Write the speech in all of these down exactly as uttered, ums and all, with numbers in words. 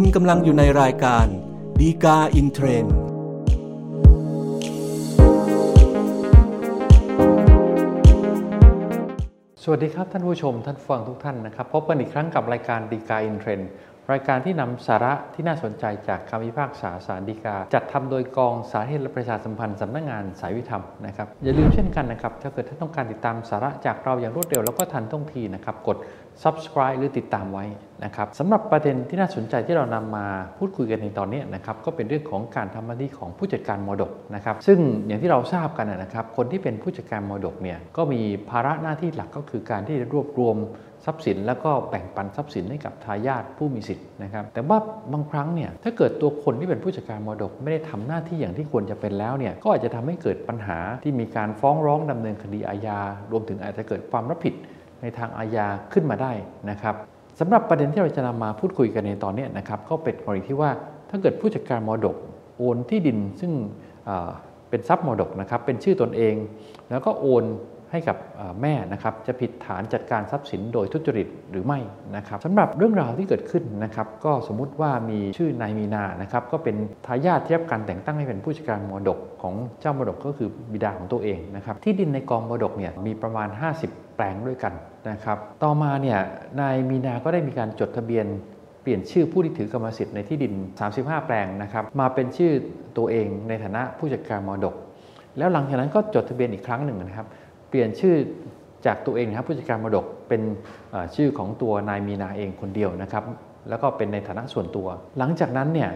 คุณกำลังอยู่ในรายการดีกาอินเทรนด์สวัสดีครับท่านผู้ชมท่านฟังทุกท่านนะครับพบกันอีกครั้งกับรายการดีกาอินเทรนด์รายการที่นำสาระที่น่าสนใจจากคำพิพากษาศาลฎีกาจัดทำโดยกองสาเหตุและประชาสัมพันธ์สำนักงานสายวิธรรมนะครับอย่าลืมเช่นกันนะครับถ้าเกิดท่านต้องการติดตามสาระจากเราอย่างรวดเร็วแล้วก็ทันท่วงทีนะครับกด subscribe หรือติดตามไว้นะครับสำหรับประเด็นที่น่าสนใจที่เรานำมาพูดคุยกันในตอนนี้นะครับก็เป็นเรื่องของการทำหน้าที่ของผู้จัดการมรดกนะครับซึ่งอย่างที่เราทราบกันนะครับคนที่เป็นผู้จัดการมรดกเนี่ยก็มีภาระหน้าที่หลักก็คือการที่จะรวบรวมทรัพย์สินแล้วก็แบ่งปันทรัพย์สินให้กับทายาทผู้มีสิทธิ์นะครับแต่ว่าบางครั้งเนี่ยถ้าเกิดตัวคนที่เป็นผู้จัดการมรดกไม่ได้ทำหน้าที่อย่างที่ควรจะเป็นแล้วเนี่ยก็อาจจะทำให้เกิดปัญหาที่มีการฟ้องร้องดำเนินคดีอาญารวมถึงอาจจะเกิดความรับผิดในทางอาญาขึ้นมาได้นะครับสำหรับประเด็นที่เราจะนำมาพูดคุยกันในตอนนี้นะครับก็เป็นกรณีที่ว่าถ้าเกิดผู้จัดการมรดกโอนที่ดินซึ่งเป็นทรัพย์มรดกนะครับเป็นชื่อตนเองแล้วก็โอนให้กับแม่นะครับจะผิดฐานจัดการทรัพย์สินโดยทุจริตหรือไม่นะครับสำหรับเรื่องราวที่เกิดขึ้นนะครับก็สมมุติว่ามีชื่อนายมีนานะครับก็เป็นทายาทที่รับการแต่งตั้งให้เป็นผู้จัดการมรดกของเจ้ามรดกก็คือบิดาของตัวเองนะครับที่ดินในกองมรดกเนี่ยมีประมาณห้าสิบแปลงด้วยกันนะครับต่อมาเนี่ยนายมีนาก็ได้มีการจดทะเบียนเปลี่ยนชื่อผู้ที่ถือกรรมสิทธิ์ในที่ดินสามสิบห้าแปลงนะครับมาเป็นชื่อตัวเองในฐานะผู้จัดการมรดกแล้วหลังจากนั้นก็จดทะเบียนอีกครั้งหนึ่งนะครับเปลี่ยนชื่อจากตัวเองนะครับผู้จัดการมรดกเป็นชื่อของตัวนายมีนาเองคนเดียวนะครับแล้วก็เป็นในฐานะส่วนตัวหลังจากนั้นเนี่ย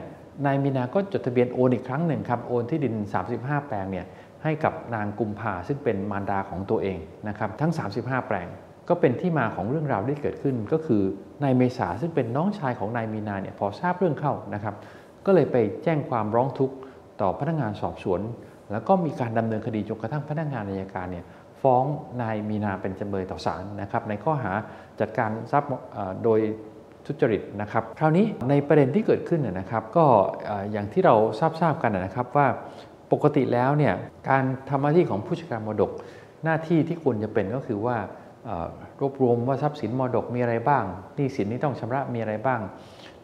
นายมีนาก็จดทะเบียนโอนอีกครั้งหนึ่งครับโอนที่ดินสามสิบห้าแปลงเนี่ยให้กับนางกุมภาซึ่งเป็นมารดาของตัวเองนะครับทั้งสามสิบห้าแปลงก็เป็นที่มาของเรื่องราวที่เกิดขึ้นก็คือนายเมษาซึ่งเป็นน้องชายของนายมีนาเนี่ยพอทราบเรื่องเข้านะครับก็เลยไปแจ้งความร้องทุกข์ต่อพนักงานสอบสวนแล้วก็มีการดำเนินคดีจนกระทั่งพนักงานอัยการเนี่ยฟ้องนายมีนาเป็นจำเลยต่อศาลนะครับในข้อหาจัดการทรัพย์โดยทุจริตนะครับคราวนี้ในประเด็นที่เกิดขึ้นนะครับก็อย่างที่เราทราบทราบกันนะครับว่าปกติแล้วเนี่ยการทำหน้าที่ของผู้จัดการมรดกหน้าที่ที่ควรจะเป็นก็คือว่ารวบรวมว่าทรัพย์สินมรดกมีอะไรบ้างหนี้สินที่ต้องชำระมีอะไรบ้าง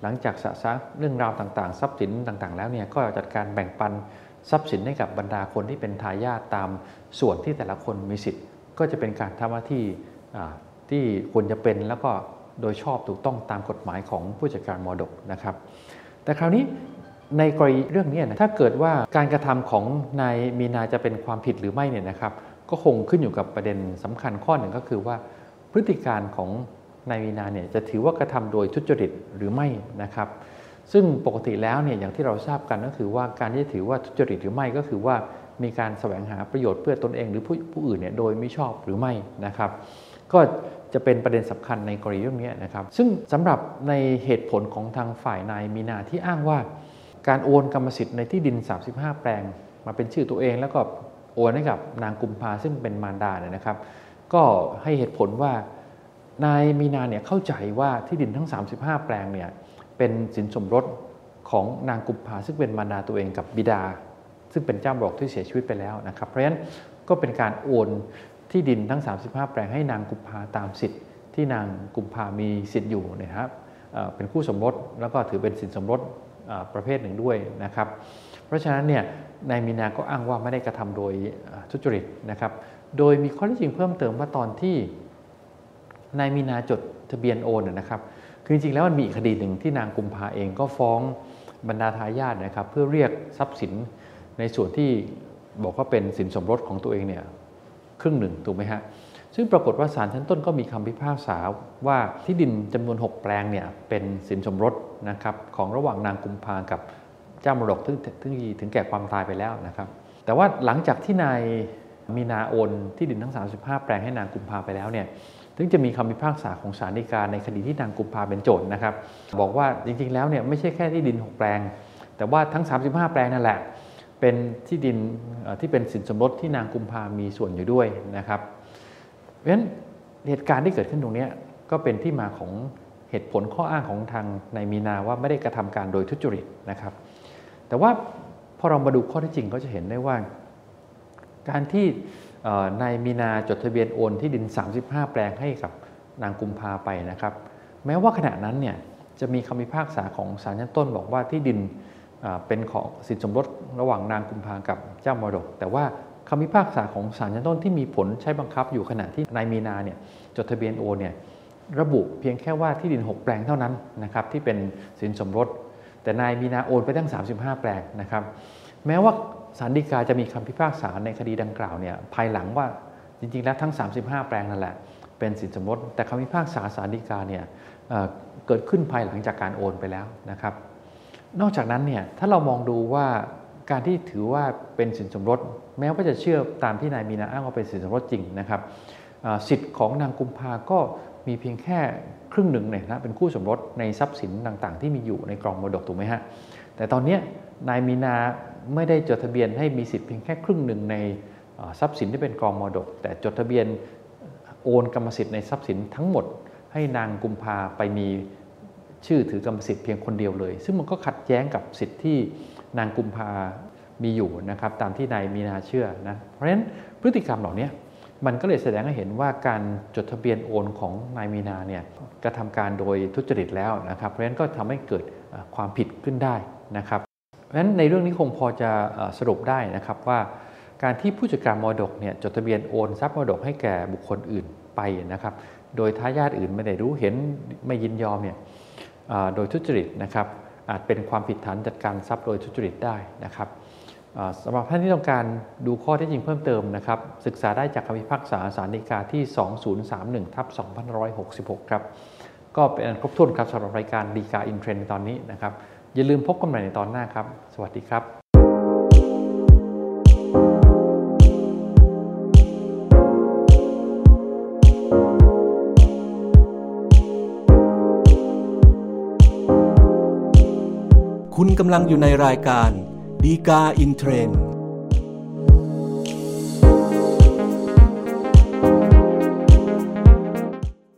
หลังจากสะสางเรื่องราวต่างๆทรัพย์สินต่างๆแล้วเนี่ยก็จัดการแบ่งปันทรัพย์สินให้กับบรรดาคนที่เป็นทายาทตามส่วนที่แต่ละคนมีสิทธิ์ก็จะเป็นการทำหน้าที่ที่ควรจะเป็นแล้วก็โดยชอบถูกต้องตามกฎหมายของผู้จัดการมรดกนะครับแต่คราวนี้ในกรณีเรื่องนี้นะถ้าเกิดว่าการกระทำของนายมีนาจะเป็นความผิดหรือไม่เนี่ยนะครับก็คงขึ้นอยู่กับประเด็นสำคัญข้อหนึ่งก็คือว่าพฤติการของนายมีนาเนี่ยจะถือว่ากระทำโดยทุจริตหรือไม่นะครับซึ่งปกติแล้วเนี่ยอย่างที่เราทราบกันก็คือว่าการที่ถือว่าทุจริตหรือไม่ก็คือว่ามีการแสวงหาประโยชน์เพื่อตนเองหรือผู้ผู้อื่นเนี่ยโดยมิชอบหรือไม่นะครับก็จะเป็นประเด็นสำคัญในกรณีเรื่องนี้นะครับซึ่งสำหรับในเหตุผลของทางฝ่ายนายมีนาที่อ้างว่าการโอนกรรมสิทธิ์ในที่ดินสามสิบห้าแปลงมาเป็นชื่อตัวเองแล้วก็โอนให้กับนางกุมภาซึ่งเป็นมารดาเนี่ยนะครับก็ให้เหตุผลว่านายมีนาเนี่ยเข้าใจว่าที่ดินทั้งสามสิบห้าแปลงเนี่ยเป็นสินสมรสของนางกุมภาซึ่งเป็นมารดาตัวเองกับบิดาซึ่งเป็นเจ้ามรดกที่เสียชีวิตไปแล้วนะครับเพราะฉะนั้นก็เป็นการโอนที่ดินทั้งสามสิบห้าแปลงให้นางกุมภาตามสิทธิ์ที่นางกุมภามีสิทธิ์อยู่นะครับเป็นคู่สมรสแล้วก็ถือเป็นสินสมรสประเภทหนึ่งด้วยนะครับเพราะฉะนั้นเนี่ยนายมีนาก็อ้างว่าไม่ได้กระทำโดยทุจริตนะครับโดยมีข้อเท็จจริงเพิ่มเติมว่าตอนที่นายมีนาจดทะเบียนโอนนะครับคือจริงๆแล้วมันมีอีกคดีหนึ่งที่นางกุมภาเองก็ฟ้องบรรดาทายาทนะครับเพื่อเรียกทรัพย์สินในส่วนที่บอกว่าเป็นสินสมรสของตัวเองเนี่ยครึ่งหนึ่งถูกไหมฮะซึ่งปรากฏว่าศาลชั้นต้นก็มีคำพิพากษาว่าที่ดินจำนวนหกแปลงเนี่ยเป็นสินสมรสนะครับของระหว่างนางกุมภากับเจ้ามรดกที่ถึงแก่ความตายไปแล้วนะครับแต่ว่าหลังจากที่นายมีนาโอนที่ดินทั้งสามสิบห้าแปลงให้นางกุมภาไปแล้วเนี่ยถึงจะมีคำพิพากษาของศาลฎีกาในคดีที่นางกุมภาเป็นโจทย์นะครับบอกว่าจริงๆแล้วเนี่ยไม่ใช่แค่ที่ดินหกแปลงแต่ว่าทั้งสามสิบห้าแปลงนั่นแหละเป็นที่ดินที่เป็นสินสมรสที่นางกุมภามีส่วนอยู่ด้วยนะครับเพราะฉะนั้นเหตุการณ์ที่เกิดขึ้นตรงนี้ก็เป็นที่มาของเหตุผลข้ออ้างของทางนายมีนาว่าไม่ได้กระทำการโดยทุจริตนะครับแต่ว่าพอเรามาดูข้อเท็จจริงก็จะเห็นได้ว่าการที่นายมีนาจดทะเบียนโอนที่ดินสามสิบห้าแปลงให้กับนางกุมภาไปนะครับแม้ว่าขณะนั้นเนี่ย จะมีคำพิพากษาของศาลชั้นต้นบอกว่าที่ดินเป็นของสินสมรสระหว่างนางกุมภากับเจ้ามรดกแต่ว่าคำพิพากษาของศาลชั้นต้นที่มีผลใช้บังคับอยู่ขณะที่นายมีนาเนี่ยจดทะเบียนโอนเนี่ยระบุเพียงแค่ว่าที่ดินหกแปลงเท่านั้นนะครับที่เป็นสินสมรสแต่นายมีนาโอนไปตั้งสามสิบห้าแปลงนะครับแม้ว่าศาลฎีกาจะมีคำพิพากษาในคดีดังกล่าวเนี่ยภายหลังว่าจริงๆแล้วทั้งสามสิบห้าแปลงนั่นแหละเป็นสินสมรสแต่คำพิพากษาศาลฎีกาเนี่ย เอ่อ เกิดขึ้นภายหลังจากการโอนไปแล้วนะครับนอกจากนั้นเนี่ยถ้าเรามองดูว่าการที่ถือว่าเป็นสินสมรสแม้ว่าจะเชื่อตามที่นายมีนาอ้างว่าเป็นสินสมรสจริงนะครับสิทธิ์ของนางกุมภาก็มีเพียงแค่ครึ่งหนึ่งเนี่ยนะเป็นคู่สมรสในทรัพย์สินต่างๆที่มีอยู่ในกองมรดกถูกไหมฮะแต่ตอนนี้นายมีนาไม่ได้จดทะเบียนให้มีสิทธิ์เพียงแค่ครึ่งหนึ่งในทรัพย์สินที่เป็นกองมรดกแต่จดทะเบียนโอนกรรมสิทธิ์ในทรัพย์สินทั้งหมดให้นางกุมภาไปมีชื่อถือกรรมสิทธิ์เพียงคนเดียวเลยซึ่งมันก็ขัดแย้งกับสิทธิ์ที่นางกุมภามีอยู่นะครับตามที่นายมีนาเชื่อนะเพราะฉะนั้นพฤติกรรมเหล่านี้มันก็เลยแสดงให้เห็นว่าการจดทะเบียนโอนของนายมีนาเนี่ยกระทำการโดยทุจริตแล้วนะครับเพราะฉะนั้นก็ทำให้เกิดความผิดขึ้นได้นะครับเพราะฉะนั้นในเรื่องนี้คงพอจะสรุปได้นะครับว่าการที่ผู้จัดการมรดกเนี่ยจดทะเบียนโอนทรัพย์มรดกให้แก่บุคคลอื่นไปนะครับโดยทายาทอื่นไม่ได้รู้เห็นไม่ยินยอมเนี่ยโดยทุจริตนะครับอาจเป็นความผิดฐานจัดการทรัพย์โดยทุจริตได้นะครับสำหรับท่านที่ต้องการดูข้อเท็จจริงเพิ่มเติมนะครับศึกษาได้จากคำพิพากษาศาลฎีกาที่ สองศูนย์สามหนึ่งทับสองพันหนึ่งร้อยหกสิบหก ครับก็เป็นอันครบถ้วนครับสำหรับรายการฎีกาอินเทรนด์ตอนนี้นะครับอย่าลืมพบกันใหม่ในตอนหน้าครับสวัสดีครับคุณกำลังอยู่ในรายการฎีกาอินเทรนด์